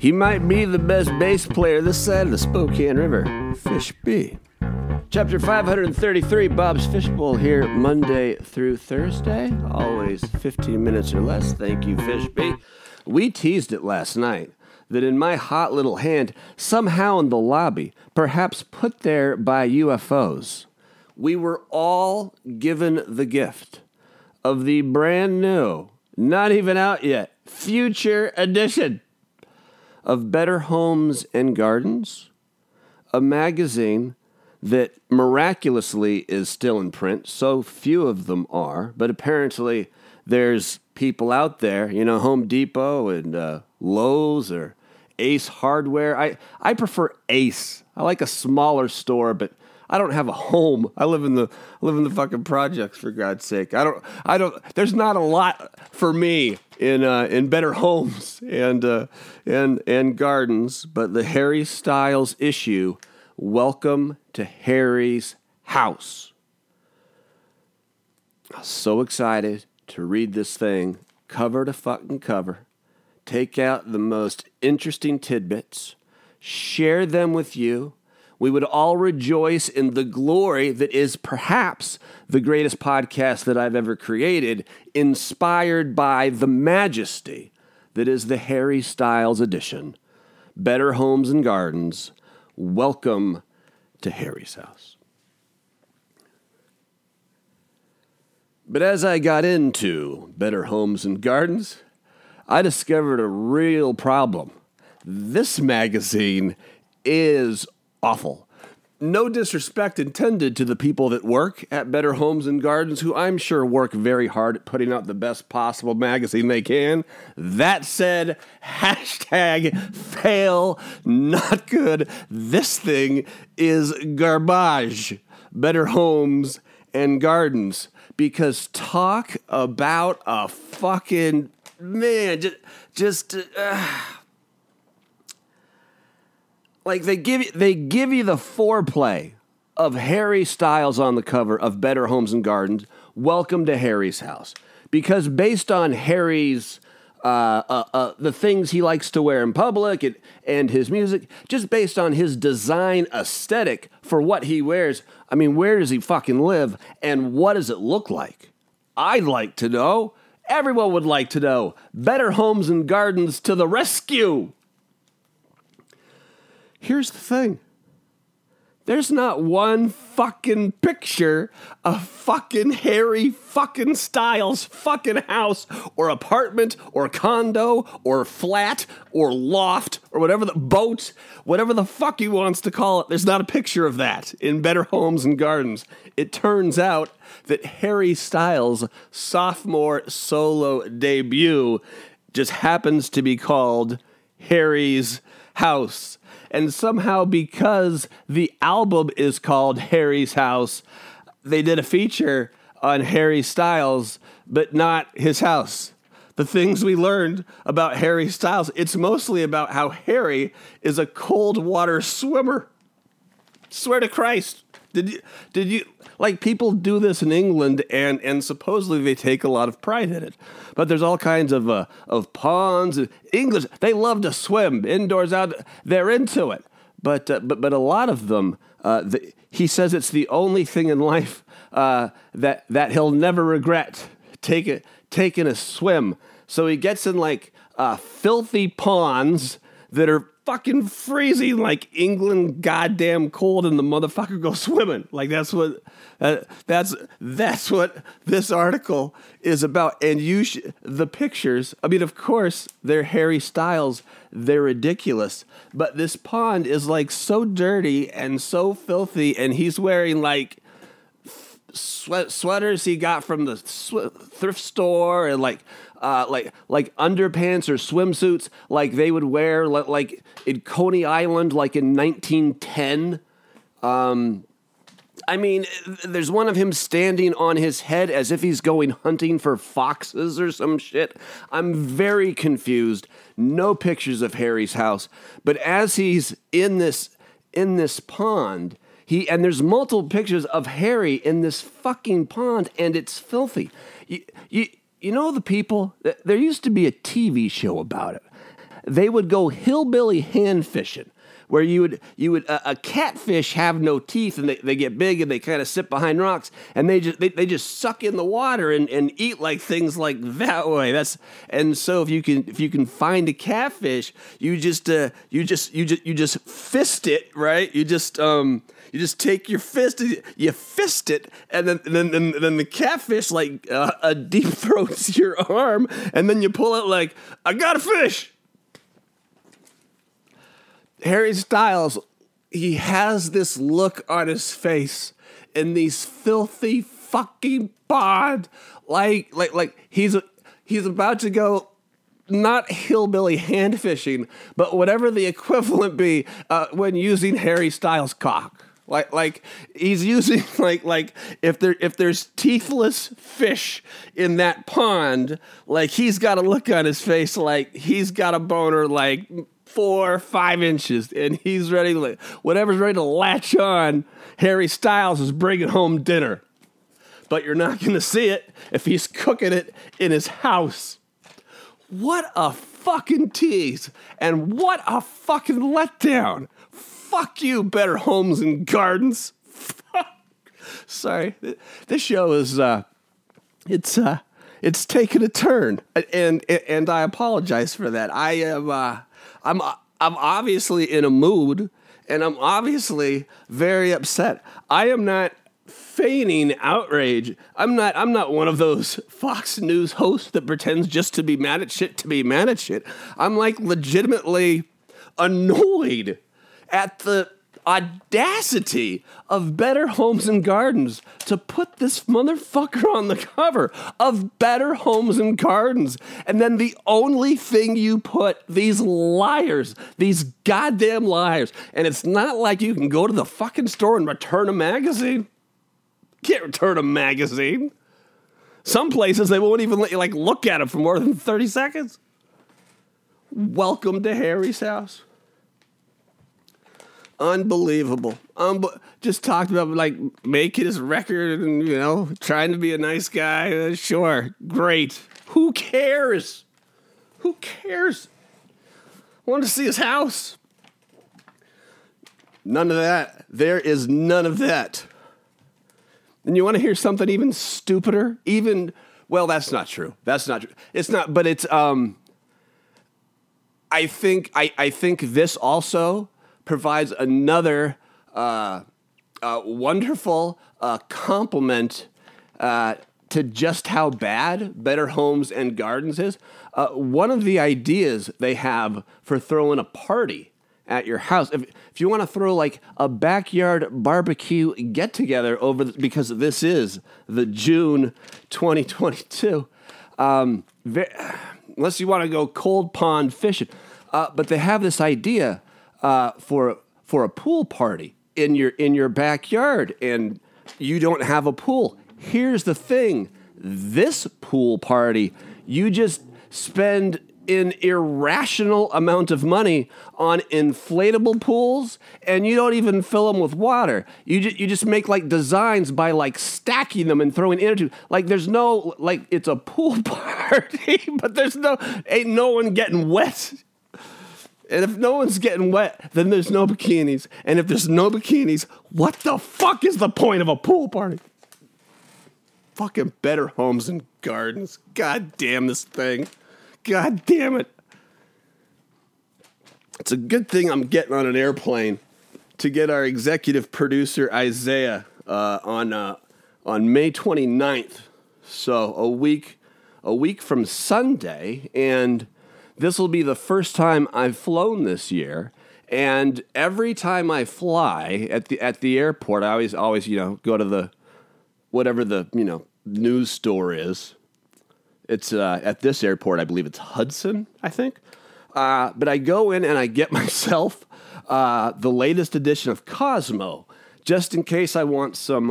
He might be the best bass player this side of the Spokane River. Fish B. Chapter 533, Bob's Fishbowl here, Monday through Thursday. Always 15 minutes or less. Thank you, Fish B. We teased it last night that in my hot little hand, somehow in the lobby, perhaps put there by UFOs, we were all given the gift of the brand new, not even out yet, future edition of Better Homes and Gardens, a magazine that miraculously is still in print. So few of them are, but apparently there's people out there, you know, Home Depot and Lowe's or Ace Hardware. I prefer Ace. I like a smaller store, but I don't have a home. I live in the fucking projects, for God's sake. I don't. There's not a lot for me in Better Homes and Gardens. But the Harry Styles issue, Welcome to Harry's House. I'm so excited to read this thing, cover to fucking cover. Take out the most interesting tidbits, share them with you. We would all rejoice in the glory that is perhaps the greatest podcast that I've ever created, inspired by the majesty that is the Harry Styles edition. Better Homes and Gardens, Welcome to Harry's House. But as I got into Better Homes and Gardens, I discovered a real problem. This magazine is awful. No disrespect intended to the people that work at Better Homes and Gardens, who I'm sure work very hard at putting out the best possible magazine they can. That said, hashtag fail, not good. This thing is garbage. Better Homes and Gardens. Because talk about a fucking, man, like they give you the foreplay of Harry Styles on the cover of Better Homes and Gardens, Welcome to Harry's House, because based on Harry's the things he likes to wear in public and his music, just based on his design aesthetic for what he wears, I mean, where does he fucking live and what does it look like? I'd like to know. Everyone would like to know. Better Homes and Gardens to the rescue. Here's the thing. There's not one fucking picture of fucking Harry fucking Styles fucking house or apartment or condo or flat or loft or whatever the boat, whatever the fuck he wants to call it. There's not a picture of that in Better Homes and Gardens. It turns out that Harry Styles' sophomore solo debut just happens to be called Harry's House. And somehow, because the album is called Harry's House, they did a feature on Harry Styles, but not his house. The things we learned about Harry Styles, it's mostly about how Harry is a cold water swimmer. Swear to Christ. Did you like, people do this in England and supposedly they take a lot of pride in it, but there's all kinds of ponds. English, they love to swim indoors, out, they're into it, but a lot of them, he says it's the only thing in life that he'll never regret, taking a swim. So he gets in like filthy ponds that are fucking freezing, like England goddamn cold, and the motherfucker goes swimming. Like, that's what this article is about. And the pictures, I mean, of course they're Harry Styles, they're ridiculous, but this pond is like so dirty and so filthy, and he's wearing like sweaters he got from the thrift store, and like underpants or swimsuits like they would wear like in Coney Island, like in 1910. I mean, there's one of him standing on his head as if he's going hunting for foxes or some shit. I'm very confused. No pictures of Harry's house, but as he's in this pond, and there's multiple pictures of Harry in this fucking pond, and it's filthy. You know the people? There used to be a TV show about it. they would go hillbilly hand fishing, where a catfish have no teeth, and they get big and they kind of sit behind rocks, and they just suck in the water and eat like things like that way. So if you can find a catfish, you just fist it, right? You just take your fist, you fist it, and then the catfish deep throats your arm, and then you pull it like, I got a fish. Harry Styles, he has this look on his face in these filthy fucking pod, like he's about to go not hillbilly hand fishing, but whatever the equivalent be when using Harry Styles' cock. Like he's using like if there's teethless fish in that pond, like he's got a look on his face like he's got a boner like 4 or 5 inches, and he's ready to, whatever's ready to latch on, Harry Styles is bringing home dinner. But you're not going to see it if he's cooking it in his house. What a fucking tease, and what a fucking letdown. Fuck you, Better Homes and Gardens. Fuck. Sorry. This show is, it's taken a turn, and I apologize for that. I am, I'm obviously in a mood, and I'm obviously very upset. I am not feigning outrage. I'm not one of those Fox News hosts that pretends just to be mad at shit to be mad at shit. I'm like legitimately annoyed at the audacity of Better Homes and Gardens to put this motherfucker on the cover of Better Homes and Gardens. And then the only thing you put, these liars, these goddamn liars, and it's not like you can go to the fucking store and return a magazine. Can't return a magazine. Some places they won't even let you look at it for more than 30 seconds. Welcome to Harry's house. Unbelievable. Just talked about making his record and, trying to be a nice guy. Sure. Great. Who cares? Who cares? I wanted to see his house. None of that. There is none of that. And you want to hear something even stupider? Well, that's not true. It's not, but it's, I think this also provides another wonderful compliment to just how bad Better Homes and Gardens is. One of the ideas they have for throwing a party at your house, if you want to throw a backyard barbecue get-together because this is the June 2022, unless you want to go cold pond fishing, but they have this idea for a pool party in your backyard, and you don't have a pool. Here's the thing: this pool party, you just spend an irrational amount of money on inflatable pools, and you don't even fill them with water. You just make designs by stacking them and throwing energy. There's no it's a pool party, but ain't no one getting wet. And if no one's getting wet, then there's no bikinis. And if there's no bikinis, what the fuck is the point of a pool party? Fucking Better Homes and Gardens. God damn this thing. God damn it. It's a good thing I'm getting on an airplane to get our executive producer, Isaiah, on May 29th. So a week from Sunday, and this will be the first time I've flown this year, and every time I fly at the airport, I always go to the whatever the news store is. It's at this airport, I believe it's Hudson, I think. But I go in and I get myself the latest edition of Cosmo, just in case I want some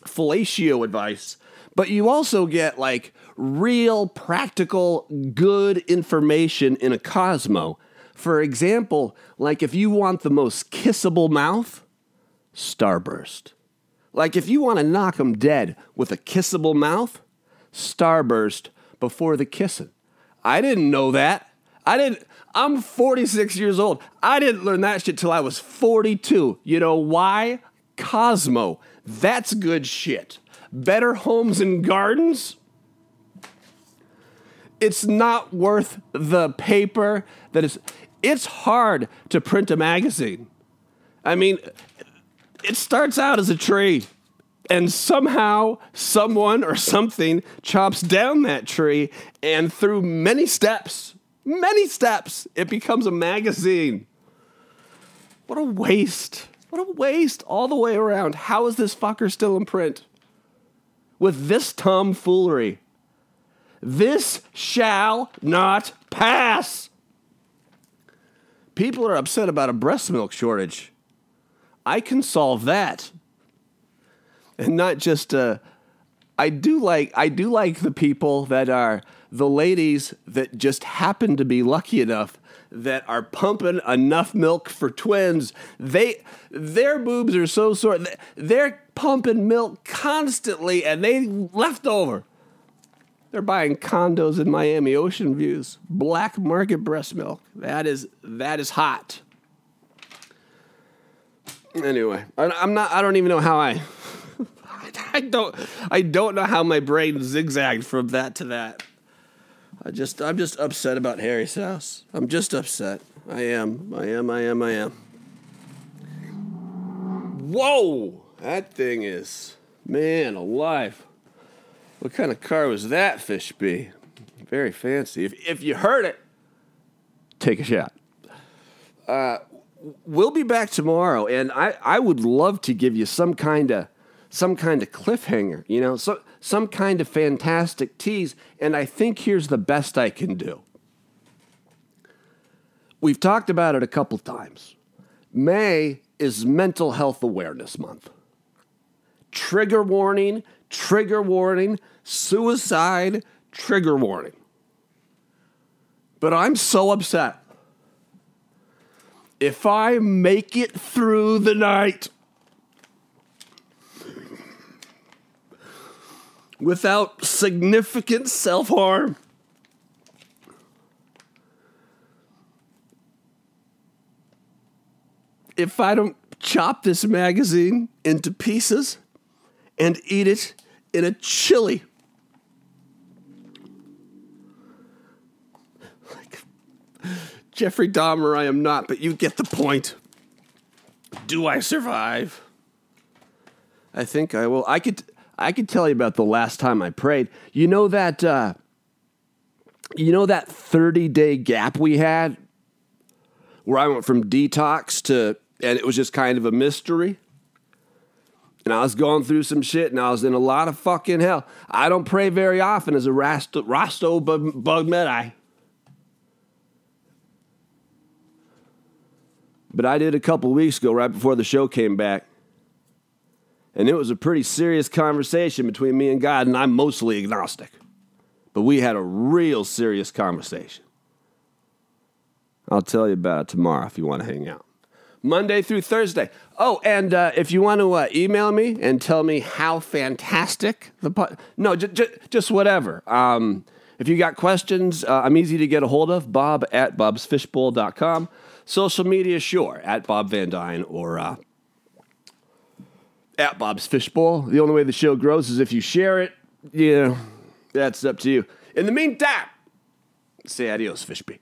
fellatio advice. But you also get real, practical, good information in a Cosmo. For example, if you want the most kissable mouth, Starburst. If you want to knock them dead with a kissable mouth, Starburst before the kissing. I didn't know that. I'm 46 years old. I didn't learn that shit till I was 42. You know why? Cosmo. That's good shit. Better Homes and Gardens. It's not worth the paper that is. It's hard to print a magazine. I mean, it starts out as a tree, and somehow someone or something chops down that tree, and through many steps, it becomes a magazine. What a waste. What a waste all the way around. How is this fucker still in print? With this tomfoolery. This shall not pass. People are upset about a breast milk shortage. I can solve that. And not just I do like the people that are the ladies that just happen to be lucky enough that are pumping enough milk for twins. Their boobs are so sore. They're pumping milk constantly and they left over. They're buying condos in Miami, ocean views, black market breast milk. That is hot. Anyway, I don't even know how I don't know how my brain zigzagged from that to that. I'm just upset about Harry's house. I'm just upset. I am. Whoa! That thing is, man, alive. What kind of car was that, Fishby? Very fancy. If you heard it, take a shot. We'll be back tomorrow, and I would love to give you some kind of cliffhanger, you know, some kind of fantastic tease, and I think here's the best I can do. We've talked about it a couple times. May is Mental Health Awareness Month. Trigger warning, suicide, trigger warning. But I'm so upset. If I make it through the night without significant self-harm, if I don't chop this magazine into pieces and eat it in a chili, like Jeffrey Dahmer, I am not, but you get the point. Do I survive? I think I will. I could tell you about the last time I prayed. You know that 30-day gap we had where I went from detox to, and it was just kind of a mystery. And I was going through some shit, and I was in a lot of fucking hell. I don't pray very often as a Rasto bug Medi. But I did a couple weeks ago, right before the show came back. And it was a pretty serious conversation between me and God, and I'm mostly agnostic. But we had a real serious conversation. I'll tell you about it tomorrow if you want to hang out. Monday through Thursday. Oh, and if you want to email me and tell me how fantastic the podcast... No, just whatever. If you got questions, I'm easy to get a hold of. bob@bobsfishbowl.com. Social media, sure, @BobVanDyne or @BobsFishbowl. The only way the show grows is if you share it. Yeah, that's up to you. In the meantime, say adios, Fishby.